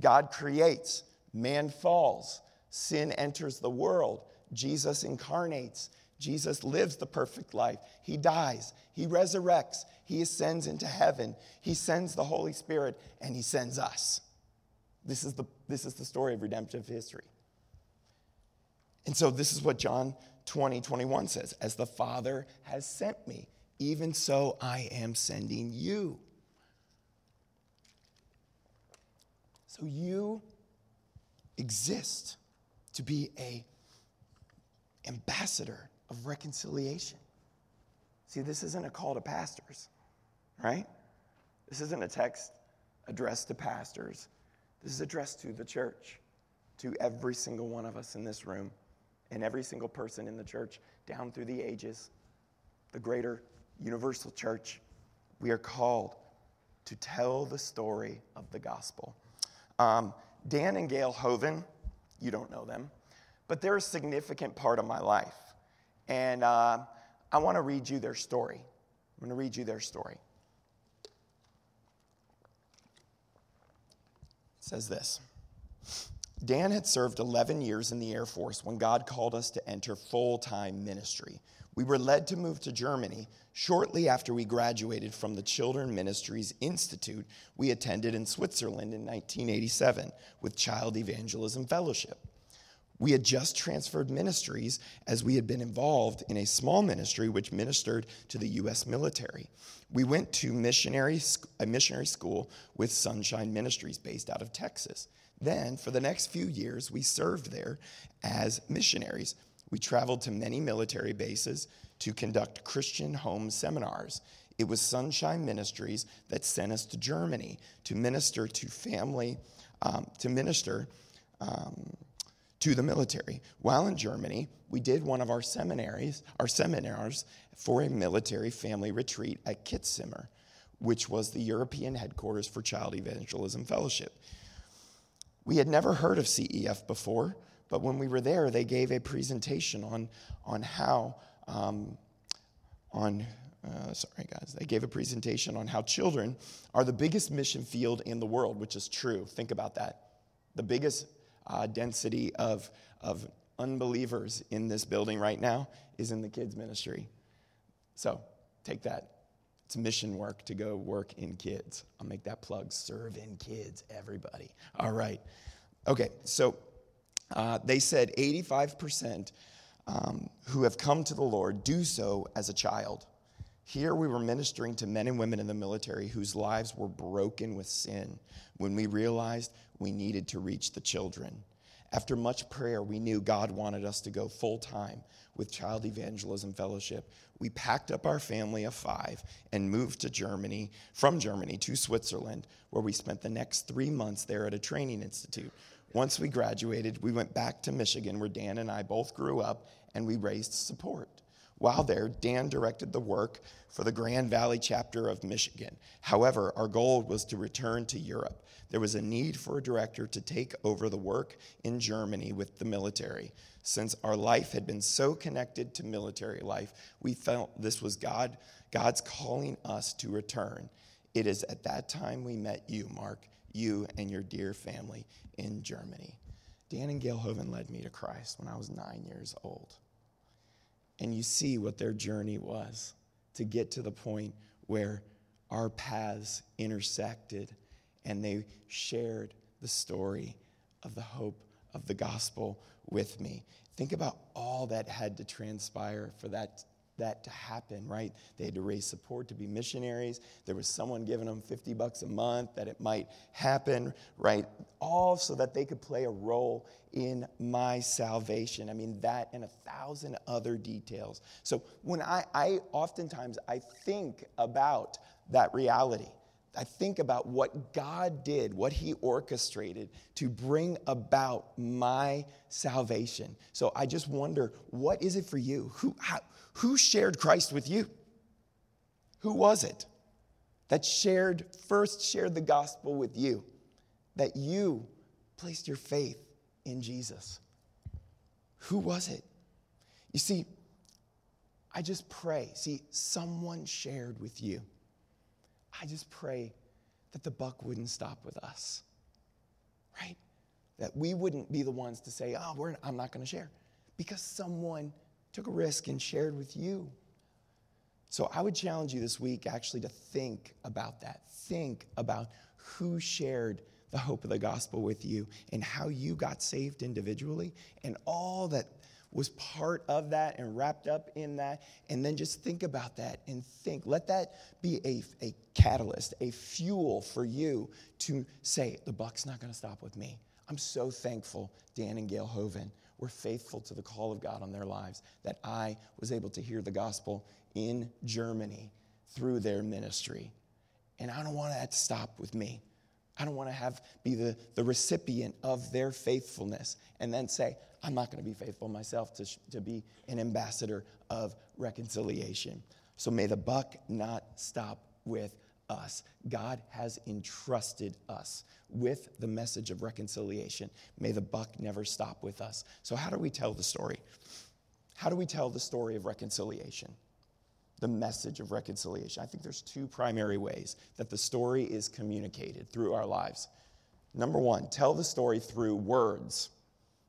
God creates, man falls, sin enters the world, Jesus incarnates, Jesus lives the perfect life. He dies, he resurrects, he ascends into heaven, he sends the Holy Spirit, and he sends us. This is the, this is the story of redemptive history. And so this is what John twenty, twenty-one says. As the Father has sent me, even so I am sending you. So you exist to be an ambassador of reconciliation. See, this isn't a call to pastors, right? This isn't a text addressed to pastors. This is addressed to the church, to every single one of us in this room. And every single person in the church down through the ages, the greater universal church, we are called to tell the story of the gospel. Um, Dan and Gail Hoven, you don't know them, but they're a significant part of my life. And uh, I want to read you their story. I'm going to read you their story. It says this. Dan had served eleven years in the Air Force when God called us to enter full-time ministry. We were led to move to Germany shortly after we graduated from the Children's Ministries Institute we attended in Switzerland in nineteen eighty-seven with Child Evangelism Fellowship. We had just transferred ministries as we had been involved in a small ministry which ministered to the U S military. We went to missionary, a missionary school with Sunshine Ministries based out of Texas. Then, for the next few years, we served there as missionaries. We traveled to many military bases to conduct Christian home seminars. It was Sunshine Ministries that sent us to Germany to minister to family, um, to minister um, to the military. While in Germany, we did one of our seminaries, our seminars for a military family retreat at Kitzsimmer, which was the European headquarters for Child Evangelism Fellowship. We had never heard of C E F before, but when we were there, they gave a presentation on on how um, on. Uh, sorry, guys. They gave a presentation on how children are the biggest mission field in the world, which is true. Think about that. The biggest uh, density of, of unbelievers in this building right now is in the kids' ministry. So take that. It's mission work to go work in kids. I'll make that plug. Serve in kids, everybody. All right. Okay, so uh, they said eighty-five percent um, who have come to the Lord do so as a child. Here we were ministering to men and women in the military whose lives were broken with sin when we realized we needed to reach the children. After much prayer, we knew God wanted us to go full-time with Child Evangelism Fellowship. We packed up our family of five and moved to Germany, from Germany to Switzerland, where we spent the next three months there at a training institute. Once we graduated, we went back to Michigan, where Dan and I both grew up, and we raised support. While there, Dan directed the work for the Grand Valley chapter of Michigan. However, our goal was to return to Europe. There was a need for a director to take over the work in Germany with the military. Since our life had been so connected to military life, we felt this was God, God's calling us to return. It is at that time we met you, Mark, you and your dear family in Germany. Dan and Gail Hoven led me to Christ when I was nine years old. And you see what their journey was to get to the point where our paths intersected and they shared the story of the hope of the gospel with me. Think about all that had to transpire for that, that to happen, right? They had to raise support to be missionaries. There was someone giving them fifty bucks a month that it might happen, right? All so that they could play a role in my salvation. I mean, that and a thousand other details. So when I, I oftentimes, I think about that reality. I think about what God did, what he orchestrated to bring about my salvation. So I just wonder, what is it for you? Who, how, who shared Christ with you? Who was it that shared, first shared the gospel with you, that you placed your faith in Jesus? Who was it? You see, I just pray. See, someone shared with you. I just pray that the buck wouldn't stop with us, right? That we wouldn't be the ones to say, oh, we're, I'm not going to share, because someone took a risk and shared with you. So I would challenge you this week actually to think about that. Think about who shared the hope of the gospel with you and how you got saved individually and all that was part of that and wrapped up in that. And then just think about that and think. Let that be a, a catalyst, a fuel for you to say, the buck's not going to stop with me. I'm so thankful Dan and Gail Hoven were faithful to the call of God on their lives that I was able to hear the gospel in Germany through their ministry. And I don't want that to stop with me. I don't want to have be the, the recipient of their faithfulness and then say, I'm not going to be faithful myself to, to be an ambassador of reconciliation. So may the buck not stop with us. God has entrusted us with the message of reconciliation. May the buck never stop with us. So how do we tell the story? How do we tell the story of reconciliation? The message of reconciliation. I think there's two primary ways that the story is communicated through our lives. Number one, tell the story through words.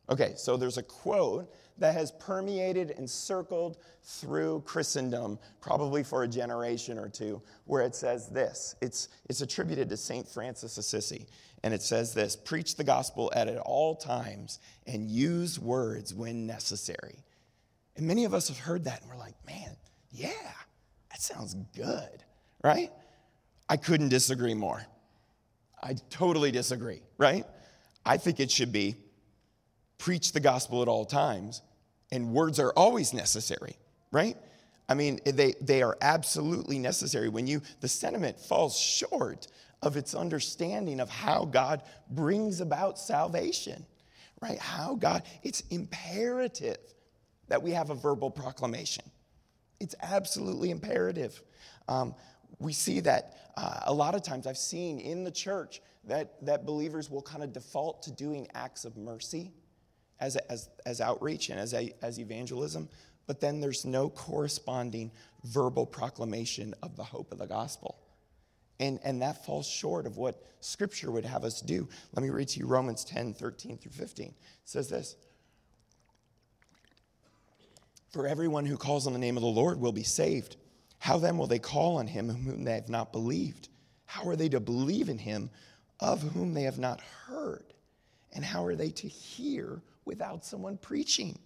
Okay, so there's a quote that has permeated and circled through Christendom, probably for a generation or two, where it says this. It's, it's attributed to Saint Francis of Assisi, and it says this: preach the gospel at all times and use words when necessary. And many of us have heard that, and we're like, man, yeah, that sounds good, right? I couldn't disagree more. I totally disagree, right? I think it should be preach the gospel at all times, and words are always necessary, right? I mean, they, they are absolutely necessary. When you, the sentiment falls short of its understanding of how God brings about salvation, right? How God, it's imperative that we have a verbal proclamation. It's absolutely imperative. Um, we see that uh, a lot of times I've seen in the church that, that believers will kind of default to doing acts of mercy As, as as outreach and as as evangelism, but then there's no corresponding verbal proclamation of the hope of the gospel. And, and that falls short of what Scripture would have us do. Let me read to you Romans ten, thirteen through fifteen. It says this: for everyone who calls on the name of the Lord will be saved. How then will they call on him whom they have not believed? How are they to believe in him of whom they have not heard? And how are they to hear without someone preaching?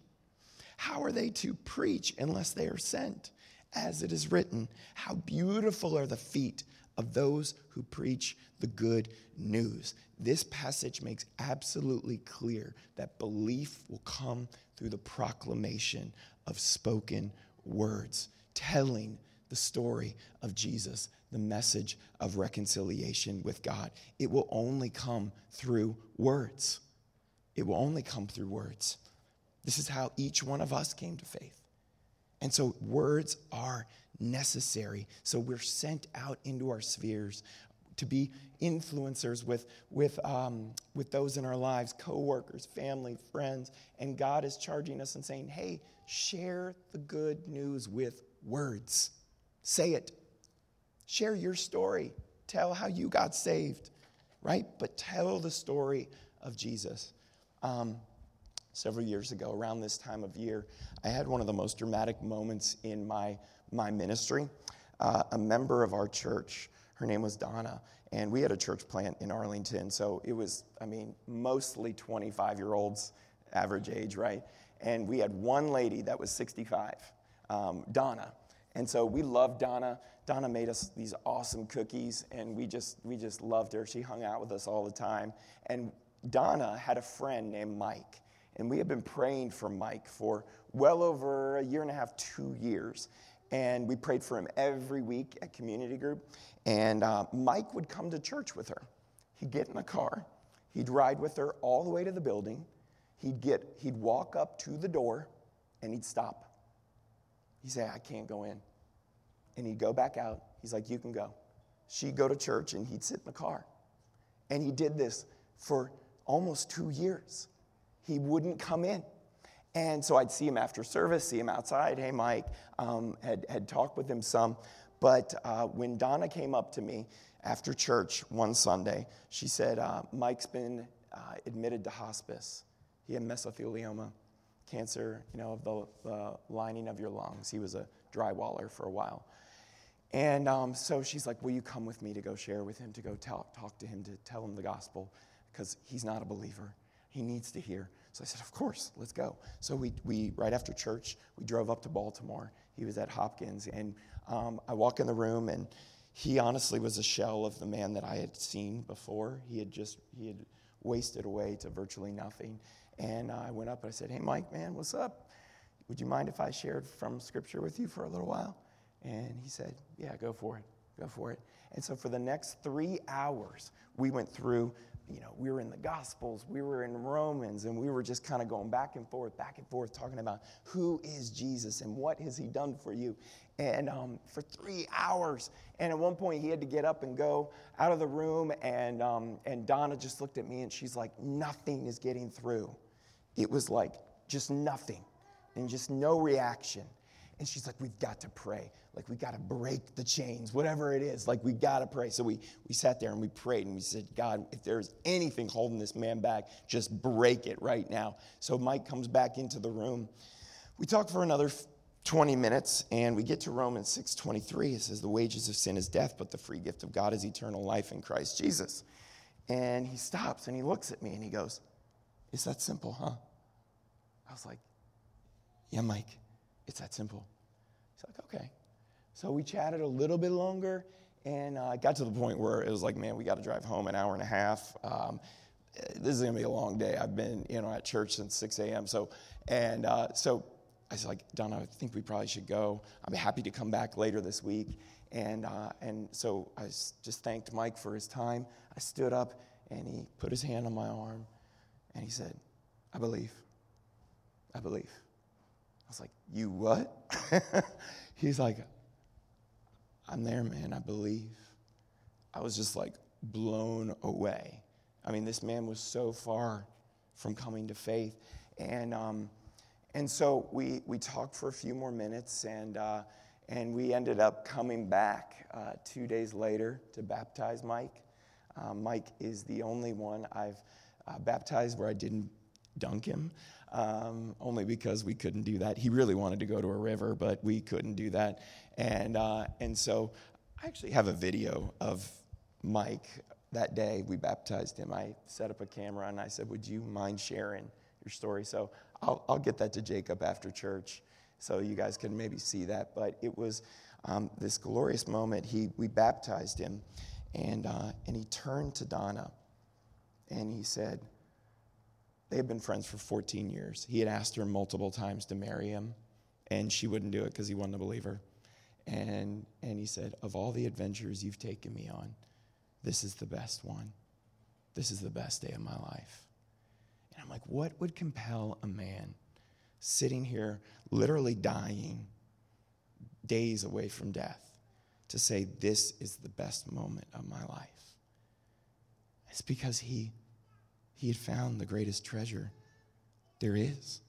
How are they to preach unless they are sent? As it is written, how beautiful are the feet of those who preach the good news. This passage makes absolutely clear that belief will come through the proclamation of spoken words, telling the story of Jesus, the message of reconciliation with God. It will only come through words. It will only come through words. This is how each one of us came to faith. And so words are necessary. So we're sent out into our spheres to be influencers with, with, um, with those in our lives, coworkers, family, friends. And God is charging us and saying, hey, share the good news with words. Say it. Share your story. Tell how you got saved, right? But tell the story of Jesus. Um, several years ago, around this time of year, I had one of the most dramatic moments in my, my ministry. Uh, a member of our church, her name was Donna, and we had a church plant in Arlington, so it was, I mean, mostly twenty-five-year-olds, average age, right? And we had one lady that was sixty-five, um, Donna. And so we loved Donna. Donna made us these awesome cookies, and we just we just loved her. She hung out with us all the time. And Donna had a friend named Mike, and we had been praying for Mike for well over a year and a half, two years, and we prayed for him every week at community group, and uh, Mike would come to church with her. He'd get in the car, he'd ride with her all the way to the building, he'd get, he'd walk up to the door, and he'd stop. He'd say, I can't go in, and he'd go back out. He's like, you can go. She'd go to church, and he'd sit in the car, and he did this for almost two years. He wouldn't come in. And so I'd see him after service, see him outside. Hey, Mike, um, had, had talked with him some. But uh, when Donna came up to me after church one Sunday, she said, uh, Mike's been uh, admitted to hospice. He had mesothelioma, cancer, you know, of the, the lining of your lungs. He was a drywaller for a while. And um, so she's like, will you come with me to go share with him, to go talk, talk to him, to tell him the gospel? Because he's not a believer. He needs to hear. So I said, of course, let's go. So we, we right after church, we drove up to Baltimore. He was at Hopkins. And um, I walk in the room, and he honestly was a shell of the man that I had seen before. He had just, he had wasted away to virtually nothing. And I went up, and I said, hey, Mike, man, what's up? Would you mind if I shared from Scripture with you for a little while? And he said, yeah, go for it. Go for it. And so for the next three hours, we went through, you know, we were in the Gospels, we were in Romans, and we were just kind of going back and forth, back and forth, talking about who is Jesus and what has he done for you. And um, for three hours. And at one point, he had to get up and go out of the room. And um, and Donna just looked at me, and she's like, nothing is getting through. It was like just nothing and just no reaction. And she's like, we've got to pray. Like, we've got to break the chains, whatever it is. Like, we've got to pray. So we, we sat there and we prayed and we said, God, if there's anything holding this man back, just break it right now. So Mike comes back into the room. We talked for another twenty minutes, and we get to Romans six twenty-three. It says, the wages of sin is death, but the free gift of God is eternal life in Christ Jesus. And he stops and he looks at me and he goes, it's that simple, huh? I was like, yeah, Mike. It's that simple. He's like, okay. So we chatted a little bit longer, and I uh, got to the point where it was like, man, we got to drive home an hour and a half. Um, this is going to be a long day. I've been, you know, at church since six a.m. So, and uh, so I was like, Donna, I think we probably should go. I'm happy to come back later this week. And uh, and so I just thanked Mike for his time. I stood up, and he put his hand on my arm, and he said, I believe. I believe. I was like, you what? He's like, I'm there, man. I believe. I was just like blown away. I mean, this man was so far from coming to faith. And um, and so we we talked for a few more minutes, and uh, and we ended up coming back uh, two days later to baptize Mike. Uh, Mike is the only one I've uh, baptized where I didn't dunk him. Um, only because we couldn't do that. He really wanted to go to a river, but we couldn't do that. And uh, and so I actually have a video of Mike that day. We baptized him. I set up a camera, and I said, would you mind sharing your story? So I'll, I'll get that to Jacob after church so you guys can maybe see that. But it was um, this glorious moment. He We baptized him, and uh, and he turned to Donna, and he said, they had been friends for fourteen years. He had asked her multiple times to marry him, and she wouldn't do it because he wasn't a believer. And and he said, of all the adventures you've taken me on, this is the best one. This is the best day of my life. And I'm like, what would compel a man sitting here literally dying days away from death to say, this is the best moment of my life? It's because he He had found the greatest treasure there is,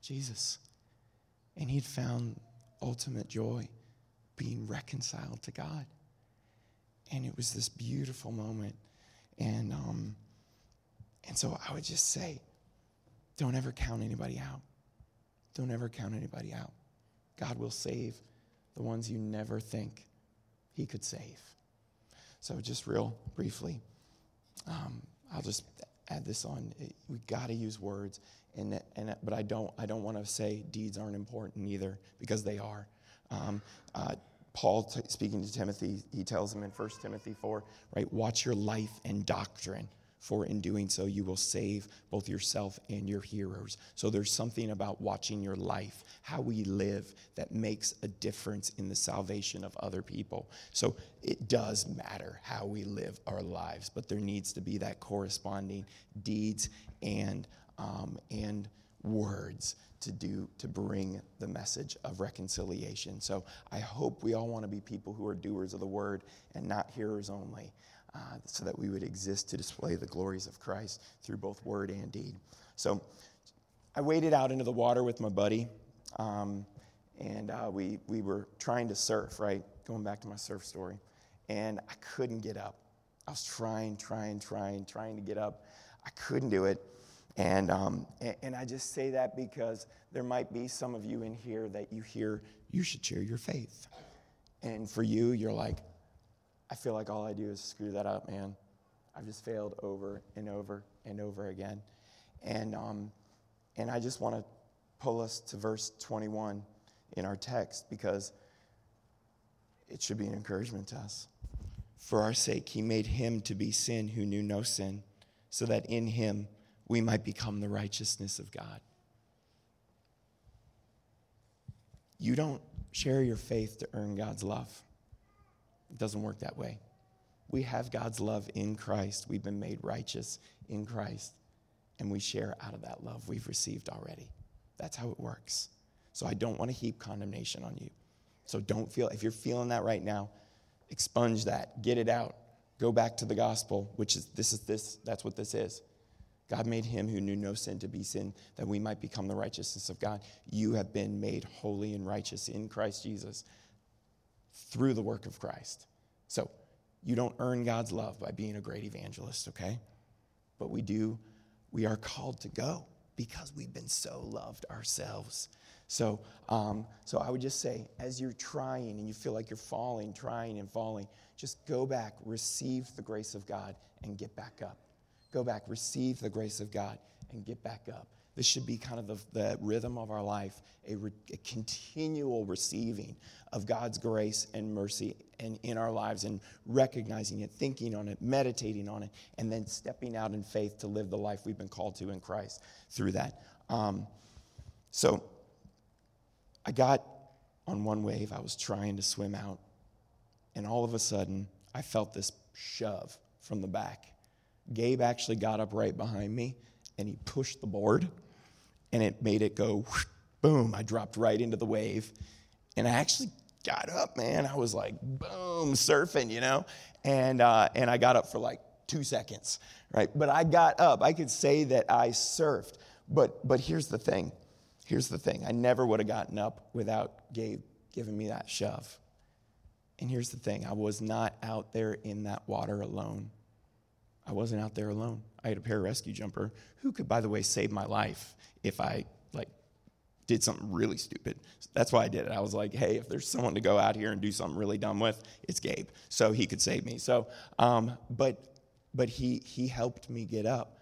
Jesus. And he had found ultimate joy, being reconciled to God. And it was this beautiful moment. And, um, and so I would just say, don't ever count anybody out. Don't ever count anybody out. God will save the ones you never think he could save. So just real briefly, um, I'll just add this on. We got to use words, and and but I don't I don't want to say deeds aren't important either, because they are. Um, uh, Paul t- speaking to Timothy, he tells him in First Timothy four, right? Watch your life and doctrine, for in doing so you will save both yourself and your hearers. So there's something about watching your life, how we live, that makes a difference in the salvation of other people. So it does matter how we live our lives, but there needs to be that corresponding deeds and um, and words to do to bring the message of reconciliation. So I hope we all want to be people who are doers of the word and not hearers only, uh, so that we would exist to display the glories of Christ through both word and deed. So I waded out into the water with my buddy, um, and uh, we we were trying to surf, right? Going back to my surf story. And I couldn't get up. I was trying, trying, trying, trying to get up. I couldn't do it. And um, and, and I just say that because there might be some of you in here that you hear, you should share your faith. And for you, you're like, I feel like all I do is screw that up, man. I've just failed over and over and over again. And um, and I just want to pull us to verse twenty-one in our text, because it should be an encouragement to us. For our sake, he made him to be sin who knew no sin, so that in him we might become the righteousness of God. You don't share your faith to earn God's love. It doesn't work that way. We have God's love in Christ. We've been made righteous in Christ, and we share out of that love we've received already. That's how it works. So I don't want to heap condemnation on you. So don't feel, if you're feeling that right now, expunge that, get it out, go back to the gospel, which is, this is this, that's what this is. God made him who knew no sin to be sin, that we might become the righteousness of God. You have been made holy and righteous in Christ Jesus through the work of Christ. So you don't earn God's love by being a great evangelist, okay? But we do, we are called to go because we've been so loved ourselves. So, um, so I would just say, as you're trying and you feel like you're falling, trying and falling, just go back, receive the grace of God, and get back up. Go back, receive the grace of God, and get back up. This should be kind of the, the rhythm of our life, a, re, a continual receiving of God's grace and mercy and in our lives, and recognizing it, thinking on it, meditating on it, and then stepping out in faith to live the life we've been called to in Christ through that. Um, so I got on one wave. I was trying to swim out, and all of a sudden, I felt this shove from the back. Gabe actually got up right behind me, and he pushed the board, and it made it go, whoosh, boom. I dropped right into the wave, and I actually got up, man. I was like, boom, surfing, you know, and uh, and I got up for like two seconds, right? But I got up. I could say that I surfed, but but here's the thing. Here's the thing. I never would have gotten up without Gabe giving me that shove. And here's the thing. I was not out there in that water alone. I wasn't out there alone. I had a pararescue jumper who could, by the way, save my life if I like did something really stupid. That's why I did it. I was like, hey, if there's someone to go out here and do something really dumb with, it's Gabe. So he could save me. So, um, but but he he helped me get up.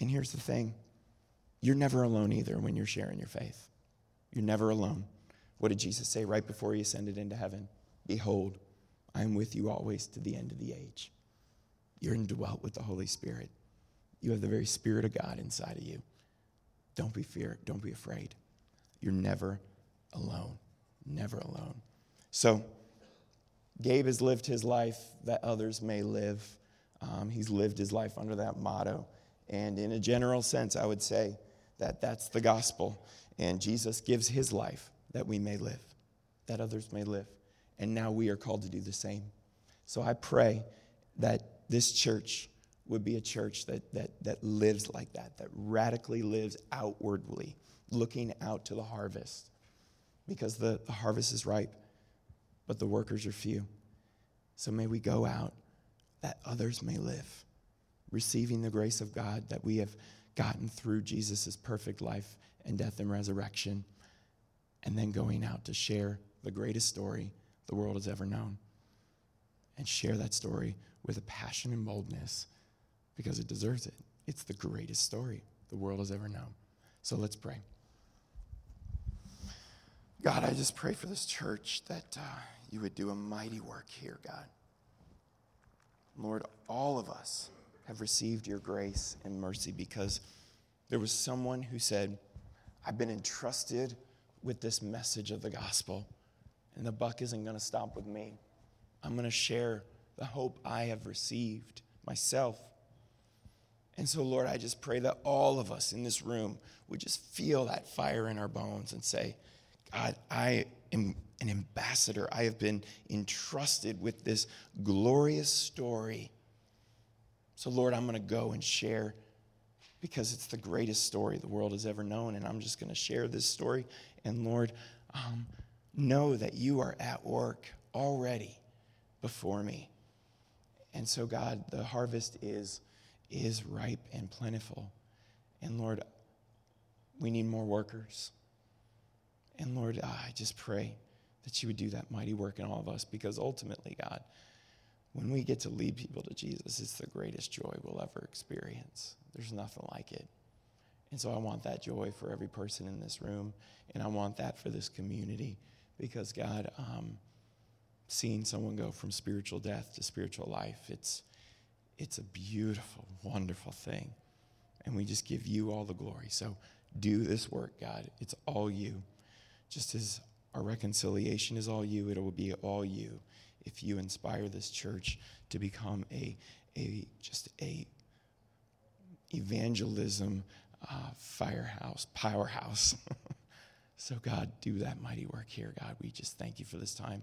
And here's the thing. You're never alone either when you're sharing your faith. You're never alone. What did Jesus say right before he ascended into heaven? Behold, I am with you always to the end of the age. You're indwelt with the Holy Spirit. You have the very Spirit of God inside of you. Don't be fear. Don't be afraid. You're never alone. Never alone. So Gabe has lived his life that others may live. Um, he's lived his life under that motto. And in a general sense, I would say, that that's the gospel, and Jesus gives his life that we may live, that others may live, and now we are called to do the same. So I pray that this church would be a church that that that lives like that, that radically lives outwardly, looking out to the harvest, because the, the harvest is ripe, but the workers are few. So may we go out that others may live, receiving the grace of God that we have gotten through Jesus' perfect life and death and resurrection, and then going out to share the greatest story the world has ever known, and share that story with a passion and boldness because it deserves it. It's the greatest story the world has ever known. So let's pray. God, I just pray for this church that uh, you would do a mighty work here, God. Lord, all of us have received your grace and mercy because there was someone who said, I've been entrusted with this message of the gospel, and the buck isn't going to stop with me. I'm going to share the hope I have received myself. And so, Lord, I just pray that all of us in this room would just feel that fire in our bones and say, God, I am an ambassador. I have been entrusted with this glorious story. So, Lord, I'm going to go and share because it's the greatest story the world has ever known, and I'm just going to share this story. And, Lord, um, know that you are at work already before me. And so, God, the harvest is, is ripe and plentiful. And, Lord, we need more workers. And, Lord, I just pray that you would do that mighty work in all of us because ultimately, God, when we get to lead people to Jesus, it's the greatest joy we'll ever experience. There's nothing like it. And so I want that joy for every person in this room, and I want that for this community because, God, um, seeing someone go from spiritual death to spiritual life, it's, it's a beautiful, wonderful thing. And we just give you all the glory. So do this work, God. It's all you. Just as our reconciliation is all you, it will be all you. If you inspire this church to become a, a just a evangelism uh, firehouse, powerhouse. So God, do that mighty work here, God. We just thank you for this time.